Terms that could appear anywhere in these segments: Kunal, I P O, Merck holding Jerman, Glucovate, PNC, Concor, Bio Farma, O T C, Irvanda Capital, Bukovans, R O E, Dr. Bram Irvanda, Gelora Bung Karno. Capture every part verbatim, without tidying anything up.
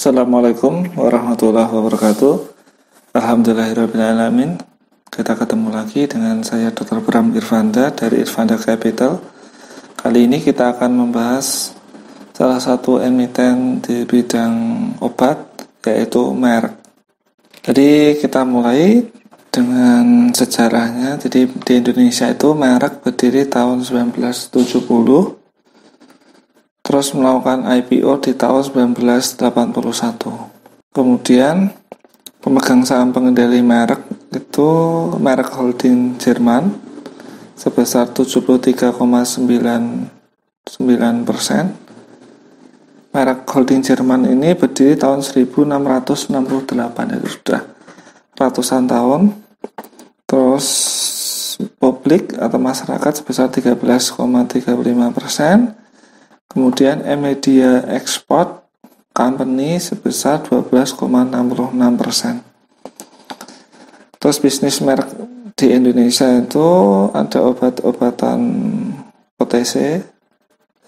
Assalamualaikum warahmatullahi wabarakatuh. Alhamdulillahirrahmanirrahim. Kita ketemu lagi dengan saya dokter Bram Irvanda dari Irvanda Capital. Kali ini kita akan membahas salah satu emiten di bidang obat, yaitu Merck. Jadi kita mulai dengan sejarahnya. Jadi di Indonesia itu Merck berdiri tahun seribu sembilan ratus tujuh puluh, terus melakukan I P O di tahun seribu sembilan ratus delapan puluh satu. Kemudian pemegang saham pengendali Merck itu Merck Holding Jerman sebesar tujuh puluh tiga koma sembilan sembilan persen. Merck Holding Jerman ini berdiri tahun seribu enam ratus enam puluh delapan, itu sudah ratusan tahun. Terus publik atau masyarakat sebesar tiga belas koma tiga lima persen. Kemudian media export company sebesar dua belas koma enam enam persen. Terus bisnis Merck di Indonesia itu ada obat-obatan O T C,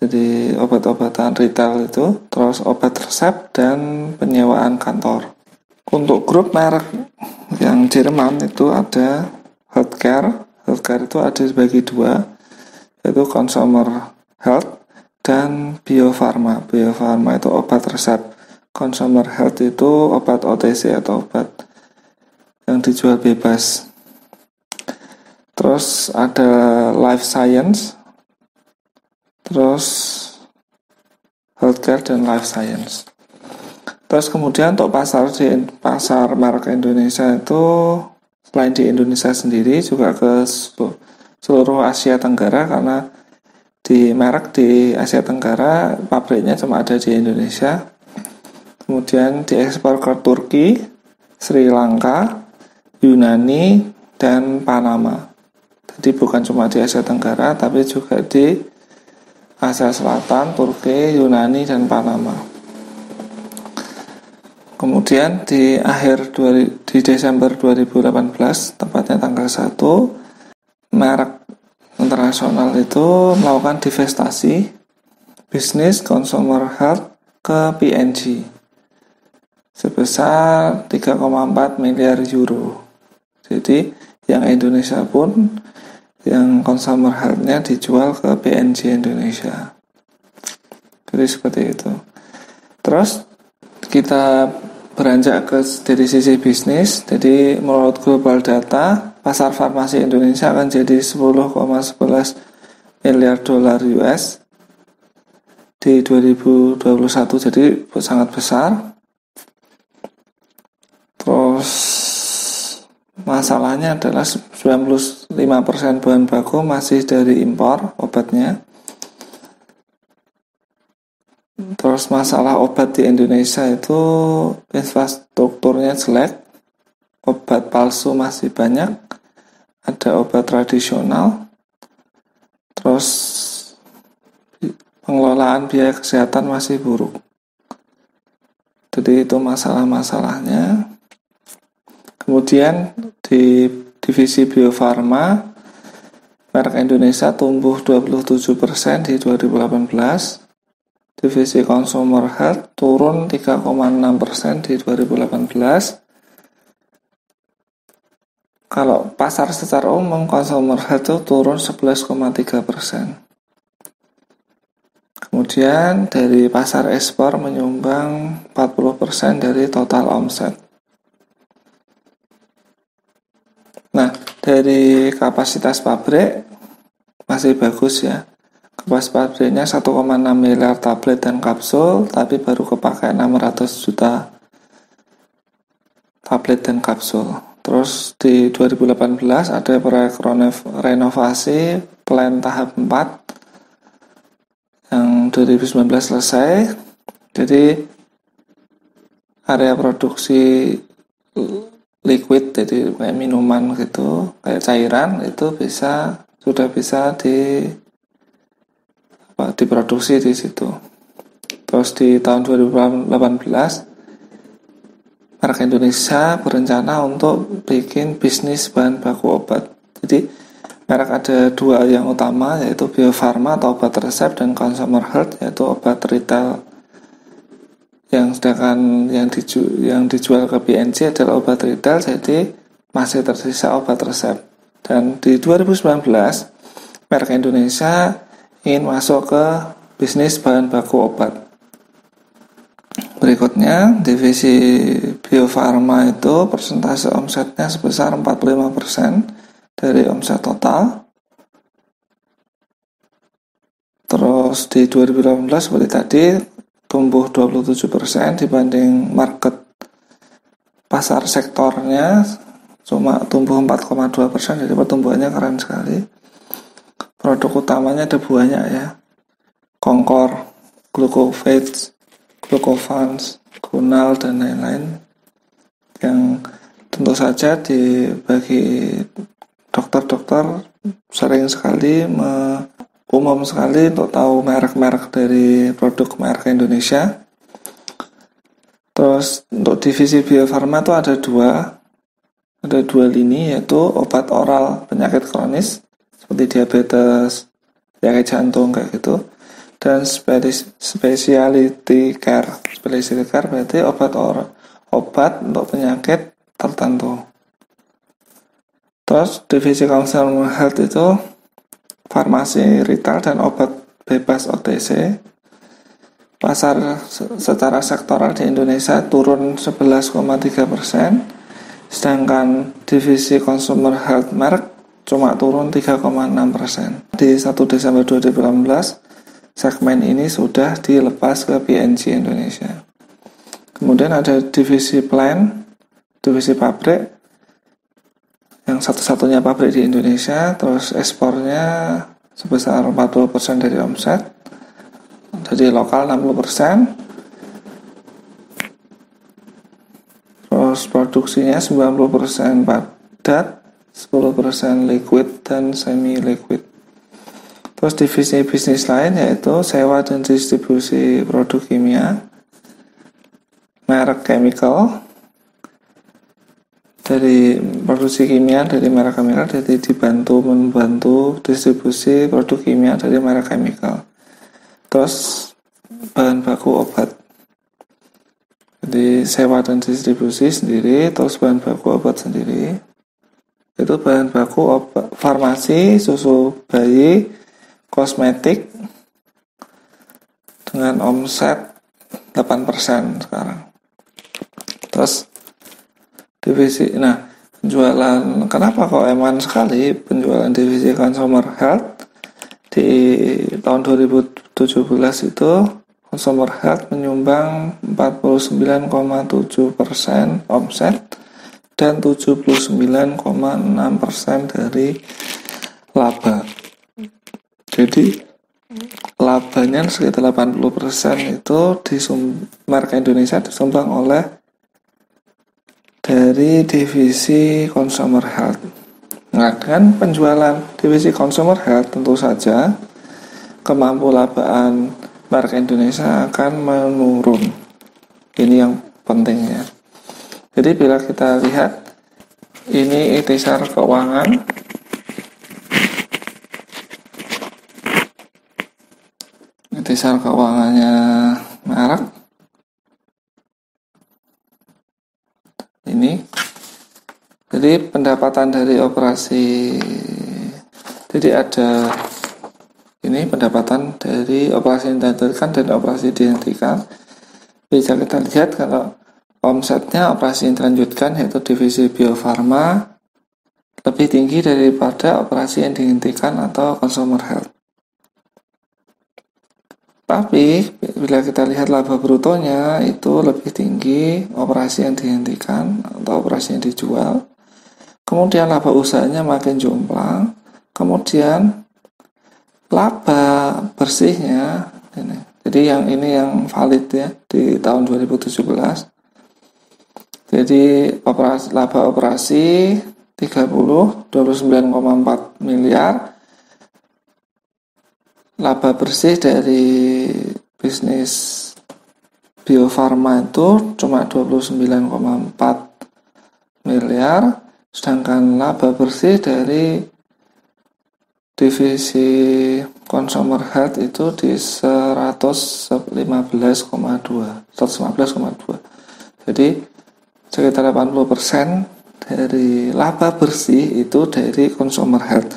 jadi obat-obatan retail itu, terus obat resep dan penyewaan kantor. Untuk grup Merck yang Jerman itu ada healthcare, healthcare itu ada dibagi dua, yaitu consumer health dan biofarma. Biofarma itu obat resep, consumer health itu obat O T C atau obat yang dijual bebas. Terus ada life science, terus healthcare dan life science. Terus kemudian untuk pasar di pasar Merck Indonesia itu selain di Indonesia sendiri juga ke seluruh Asia Tenggara, karena di Merck di Asia Tenggara pabriknya cuma ada di Indonesia. Kemudian diekspor ke Turki, Sri Lanka, Yunani, dan Panama. Jadi bukan cuma di Asia Tenggara, tapi juga di Asia Selatan, Turki, Yunani, dan Panama. Kemudian di akhir di Desember dua ribu delapan belas, tepatnya tanggal satu, Merck Internasional itu melakukan divestasi bisnis consumer health ke P N C sebesar tiga koma empat miliar euro. Jadi yang Indonesia pun yang consumer health-nya dijual ke P N C Indonesia. Jadi seperti itu. Terus kita beranjak ke dari sisi bisnis. Jadi menurut global data, pasar farmasi Indonesia akan jadi sepuluh koma sebelas miliar dolar U S di dua ribu dua puluh satu, jadi sangat besar. Terus masalahnya adalah sembilan puluh lima persen bahan baku masih dari impor obatnya. Terus masalah obat di Indonesia itu infrastrukturnya jelek, obat palsu masih banyak, ada obat tradisional, terus pengelolaan biaya kesehatan masih buruk. Jadi itu masalah-masalahnya. Kemudian di divisi biofarma, Merck Indonesia tumbuh dua puluh tujuh persen di dua ribu delapan belas. Divisi consumer health turun tiga koma enam persen di dua ribu delapan belas. Kalau pasar secara umum, consumer health itu turun sebelas koma tiga persen. Kemudian dari pasar ekspor menyumbang empat puluh persen dari total omset. Nah, dari kapasitas pabrik masih bagus ya. Kapasitas pabriknya satu koma enam miliar tablet dan kapsul, tapi baru kepakai enam ratus juta tablet dan kapsul. Terus di dua ribu delapan belas ada proyek renovasi plan tahap empat yang dua ribu sembilan belas selesai. Jadi area produksi liquid, jadi kayak minuman gitu, kayak cairan, itu bisa sudah bisa di apa, diproduksi di situ. Terus di tahun dua ribu delapan belas Merck Indonesia berencana untuk bikin bisnis bahan baku obat. Jadi Merck ada dua yang utama, yaitu biofarma atau obat resep dan consumer health, yaitu obat retail Yang sedangkan yang, diju, yang dijual ke P N C adalah obat retail, jadi masih tersisa obat resep. Dan di dua ribu sembilan belas, Merck Indonesia ingin masuk ke bisnis bahan baku obat. Berikutnya, divisi Bio Farma itu persentase omsetnya sebesar empat puluh lima persen dari omset total. Terus di dua ribu delapan belas seperti tadi, tumbuh dua puluh tujuh persen dibanding market pasar sektornya cuma tumbuh empat koma dua persen, jadi pertumbuhannya keren sekali. Produk utamanya ada banyak ya, Concor, Glucovate, Bukovans, Kunal, dan lain-lain, yang tentu saja di bagi dokter-dokter sering sekali me, umum sekali untuk tahu merek-merek dari produk merek Indonesia. Terus untuk divisi Bio Farma itu ada dua ada dua lini, yaitu obat oral penyakit kronis seperti diabetes, penyakit jantung kayak gitu, dan specialty care. Specialty care berarti obat or, obat untuk penyakit tertentu. Terus divisi consumer health itu farmasi retail dan obat bebas O T C. Pasar secara sektoral di Indonesia turun sebelas koma tiga persen, sedangkan divisi consumer health Merck cuma turun tiga koma enam persen. Di satu Desember dua ribu delapan belas, segmen ini sudah dilepas ke P N C Indonesia. Kemudian ada divisi plan, divisi pabrik, yang satu-satunya pabrik di Indonesia. Terus ekspornya sebesar empat puluh persen dari omset, jadi lokal enam puluh persen. Terus produksinya sembilan puluh persen padat, sepuluh persen liquid dan semi-liquid. Terus divisi bisnis lain yaitu sewa dan distribusi produk kimia, merek chemical, dari produksi kimia dari merek chemical, jadi dibantu membantu distribusi produk kimia dari merek chemical. Terus bahan baku obat, jadi sewa dan distribusi sendiri, terus bahan baku obat sendiri, itu bahan baku obat, farmasi, susu bayi, kosmetik, dengan omset delapan persen sekarang. Terus divisi, nah penjualan, kenapa kok eman sekali penjualan divisi consumer health di tahun dua ribu tujuh belas itu consumer health menyumbang empat puluh sembilan koma tujuh persen omset dan tujuh puluh sembilan koma enam persen dari laba. Jadi labanya sekitar delapan puluh persen itu di Merck Indonesia disumbang oleh dari divisi consumer health. Nah, dengan penjualan divisi consumer health, tentu saja kemampu labaan Merck Indonesia akan menurun. Ini yang pentingnya. Jadi bila kita lihat ini ikhtisar keuangan, ikhtisar keuangannya Merck ini, jadi pendapatan dari operasi, jadi ada ini pendapatan dari operasi dilanjutkan dan operasi dihentikan. Bisa kita lihat kalau omsetnya operasi yang dilanjutkan yaitu divisi Bio Farma lebih tinggi daripada operasi yang dihentikan atau consumer health. Tapi bila kita lihat laba brutonya itu lebih tinggi operasi yang dihentikan atau operasi yang dijual. Kemudian laba usahanya makin jomplang. Kemudian laba bersihnya ini. Jadi yang ini yang valid ya di tahun dua ribu tujuh belas. Jadi operasi, laba operasi tiga puluh dua puluh sembilan koma empat miliar. Laba bersih dari bisnis Bio Farma itu cuma dua puluh sembilan koma empat miliar, sedangkan laba bersih dari divisi consumer heart itu di seratus lima belas koma dua, seratus lima belas koma dua. Jadi sekitar delapan puluh persen dari laba bersih itu dari consumer heart.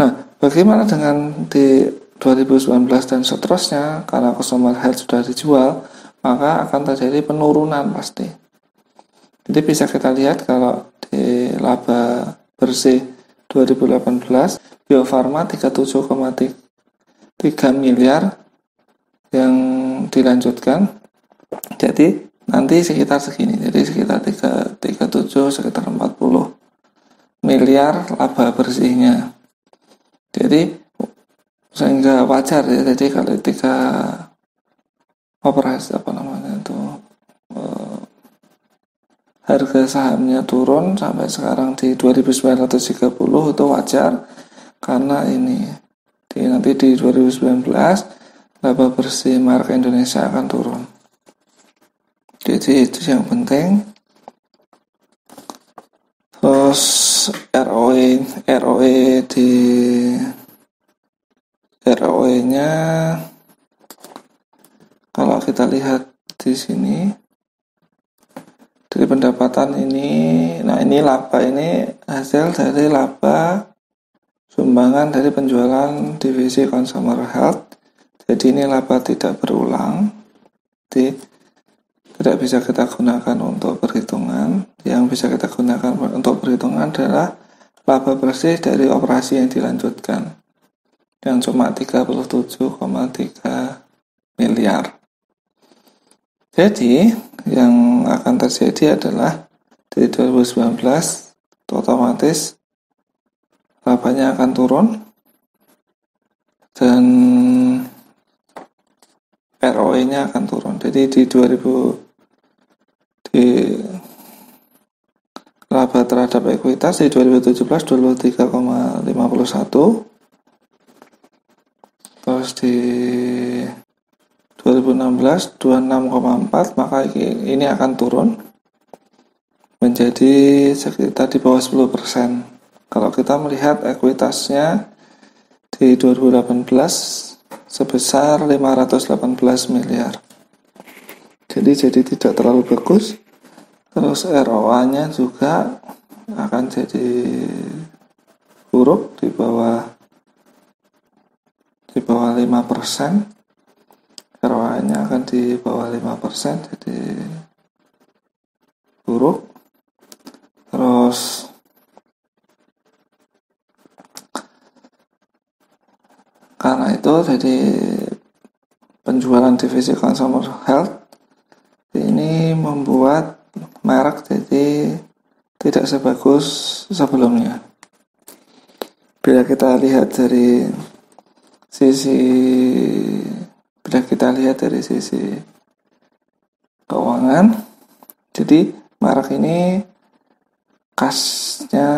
Nah, bagaimana dengan di dua ribu sembilan belas dan seterusnya? Karena consumer heart sudah dijual, maka akan terjadi penurunan pasti. Jadi bisa kita lihat kalau di laba bersih dua ribu delapan belas, Bio Farma tiga puluh tujuh koma tiga miliar yang dilanjutkan. Jadi nanti sekitar segini. Jadi sekitar tiga puluh tujuh, sekitar empat puluh miliar laba bersihnya. Jadi sehingga wajar ya. Jadi kalau tiga operasi apa namanya itu eh, harga sahamnya turun sampai sekarang di dua ribu sembilan ratus tiga puluh, itu wajar karena ini di, nanti di dua ribu sembilan belas laba bersih Merck Indonesia akan turun. Jadi itu yang penting. Terus R O E ROE di R O E-nya kalau kita lihat di sini dari pendapatan ini, nah ini laba, ini hasil dari laba sumbangan dari penjualan divisi consumer health. Jadi ini laba tidak berulang, jadi tidak bisa kita gunakan untuk perhitungan. Yang bisa kita gunakan untuk perhitungan adalah laba bersih dari operasi yang dilanjutkan yang cuma tiga puluh tujuh koma tiga miliar. Jadi yang akan terjadi adalah di dua ribu sembilan belas otomatis labanya akan turun dan R O E-nya akan turun. Jadi di dua ribu di laba terhadap ekuitas di dua ribu tujuh belas dua puluh tiga koma lima satu, terus di dua ribu enam belas dua puluh enam koma empat, maka ini akan turun menjadi sekitar di bawah sepuluh persen. Kalau kita melihat ekuitasnya di dua ribu delapan belas sebesar lima ratus delapan belas miliar. Jadi jadi tidak terlalu bagus. Terus R O A-nya juga akan jadi buruk di bawah di bawah lima persen. R O A-nya akan di bawah lima persen, jadi buruk. Terus karena itu jadi penjualan divisi consumer health ini membuat Merck jadi tidak sebagus sebelumnya. Bila kita lihat dari sisi Bila kita lihat dari sisi keuangan, jadi Merck ini kasnya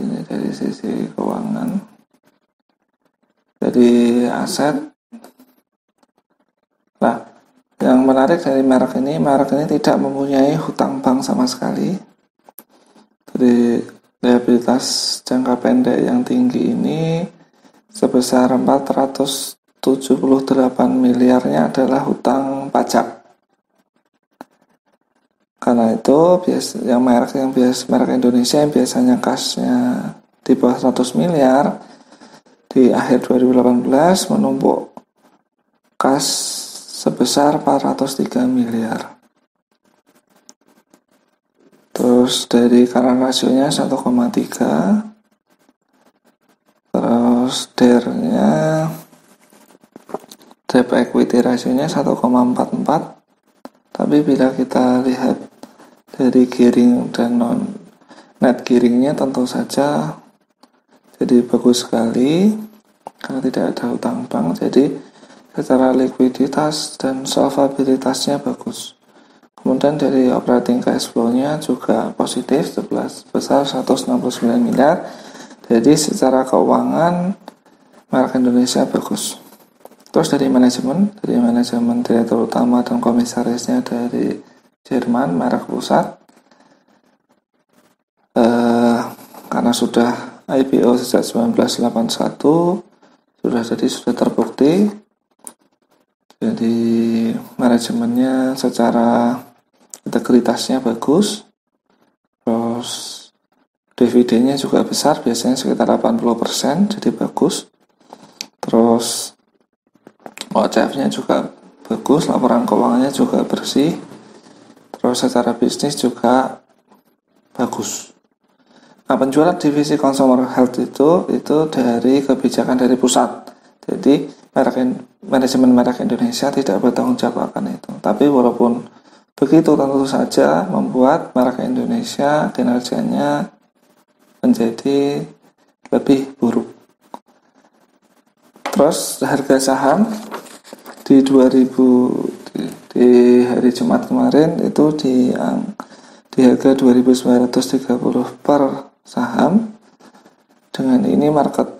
ini dari sisi keuangan, dari aset. Nah, yang menarik dari Merck ini, Merck ini tidak mempunyai hutang bank sama sekali. Dari liabilitas jangka pendek yang tinggi ini, sebesar empat ratus tujuh puluh delapan miliarnya adalah hutang pajak. Karena itu bias, yang merek yang bias merek Indonesia yang biasanya kasnya di bawah seratus miliar, di akhir dua ribu delapan belas menumpuk kas sebesar empat ratus tiga miliar. Terus dari current ratio-nya satu koma tiga. Terus D E R-nya, debt equity ratio-nya satu koma empat empat. Tapi bila kita lihat dari gearing dan non net gearing-nya tentu saja jadi bagus sekali karena tidak ada hutang bank. Jadi secara likuiditas dan solvabilitasnya bagus. Kemudian dari operating cash flow-nya juga positif sebesar seratus enam puluh sembilan miliar. Jadi secara keuangan Merck Indonesia bagus. Terus dari manajemen, dari manajemen direktur utama dan komisarisnya dari Jerman, Merck pusat. Eh, karena sudah I P O sejak seribu sembilan ratus delapan puluh satu sudah jadi sudah terbukti. Jadi manajemennya secara integritasnya bagus, terus dividennya juga besar, biasanya sekitar delapan puluh persen, jadi bagus. Terus O C F-nya juga bagus, laporan keuangannya juga bersih. Terus secara bisnis juga bagus. Nah, penjualan divisi Consumer Health itu itu dari kebijakan dari pusat. Jadi manajemen merek Indonesia tidak bertanggung jawab akan itu. Tapi walaupun begitu, tentu saja membuat merek Indonesia kinerjanya menjadi lebih buruk. Terus harga saham di dua ribu di, di hari Jumat kemarin itu di di harga dua ribu sembilan ratus tiga puluh per saham. Dengan ini market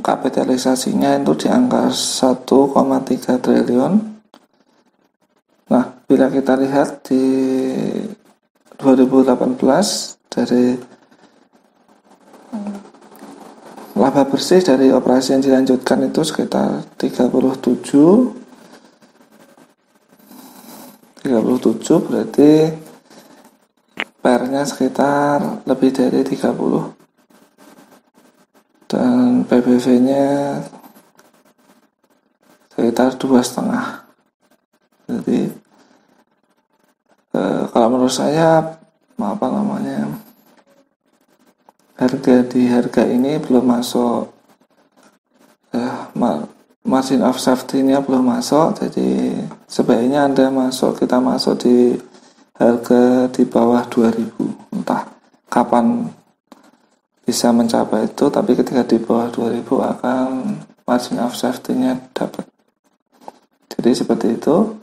kapitalisasinya itu di angka satu koma tiga triliun. Nah, bila kita lihat di dua ribu delapan belas dari laba bersih dari operasi yang dilanjutkan itu sekitar tiga puluh tujuh tiga puluh tujuh, berarti P R-nya sekitar lebih dari tiga puluh, dan P B V-nya sekitar dua koma lima. Jadi eh, kalau menurut saya apa namanya harga di harga ini belum masuk, eh, margin of safety-nya belum masuk, jadi sebaiknya Anda masuk, kita masuk di harga di bawah dua ribu. Entah kapan bisa mencapai itu, tapi ketika di bawah dua ribu akan margin of safety-nya dapat. Jadi seperti itu.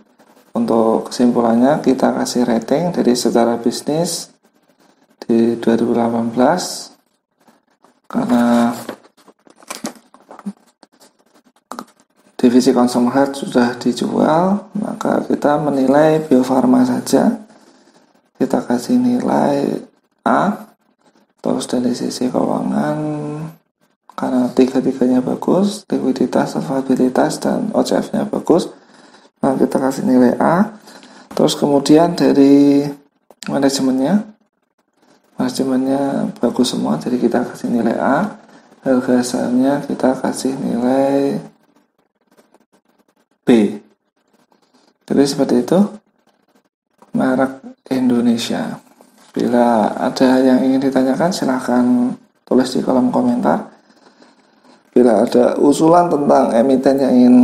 Untuk kesimpulannya, kita kasih rating dari secara bisnis di dua ribu delapan belas, karena divisi Consumer Health sudah dijual, maka kita menilai Bio Farma saja. Kita kasih nilai A. Terus dari sisi keuangan, karena tiga-tiganya bagus, likuiditas, solvabilitas, dan O C F-nya bagus, nah kita kasih nilai A. Terus kemudian dari manajemennya, manajemennya bagus semua, jadi kita kasih nilai A. Harga sahamnya kita kasih nilai B. Jadi seperti itu merek Indonesia. Bila ada yang ingin ditanyakan, silahkan tulis di kolom komentar. Bila ada usulan tentang emiten yang ingin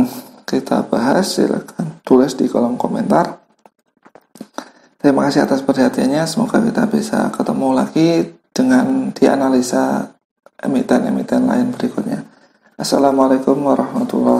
kita bahas, silahkan tulis di kolom komentar. Terima kasih atas perhatiannya. Semoga kita bisa ketemu lagi dengan dianalisa emiten-emiten lain berikutnya. Assalamualaikum warahmatullahi wabarakatuh.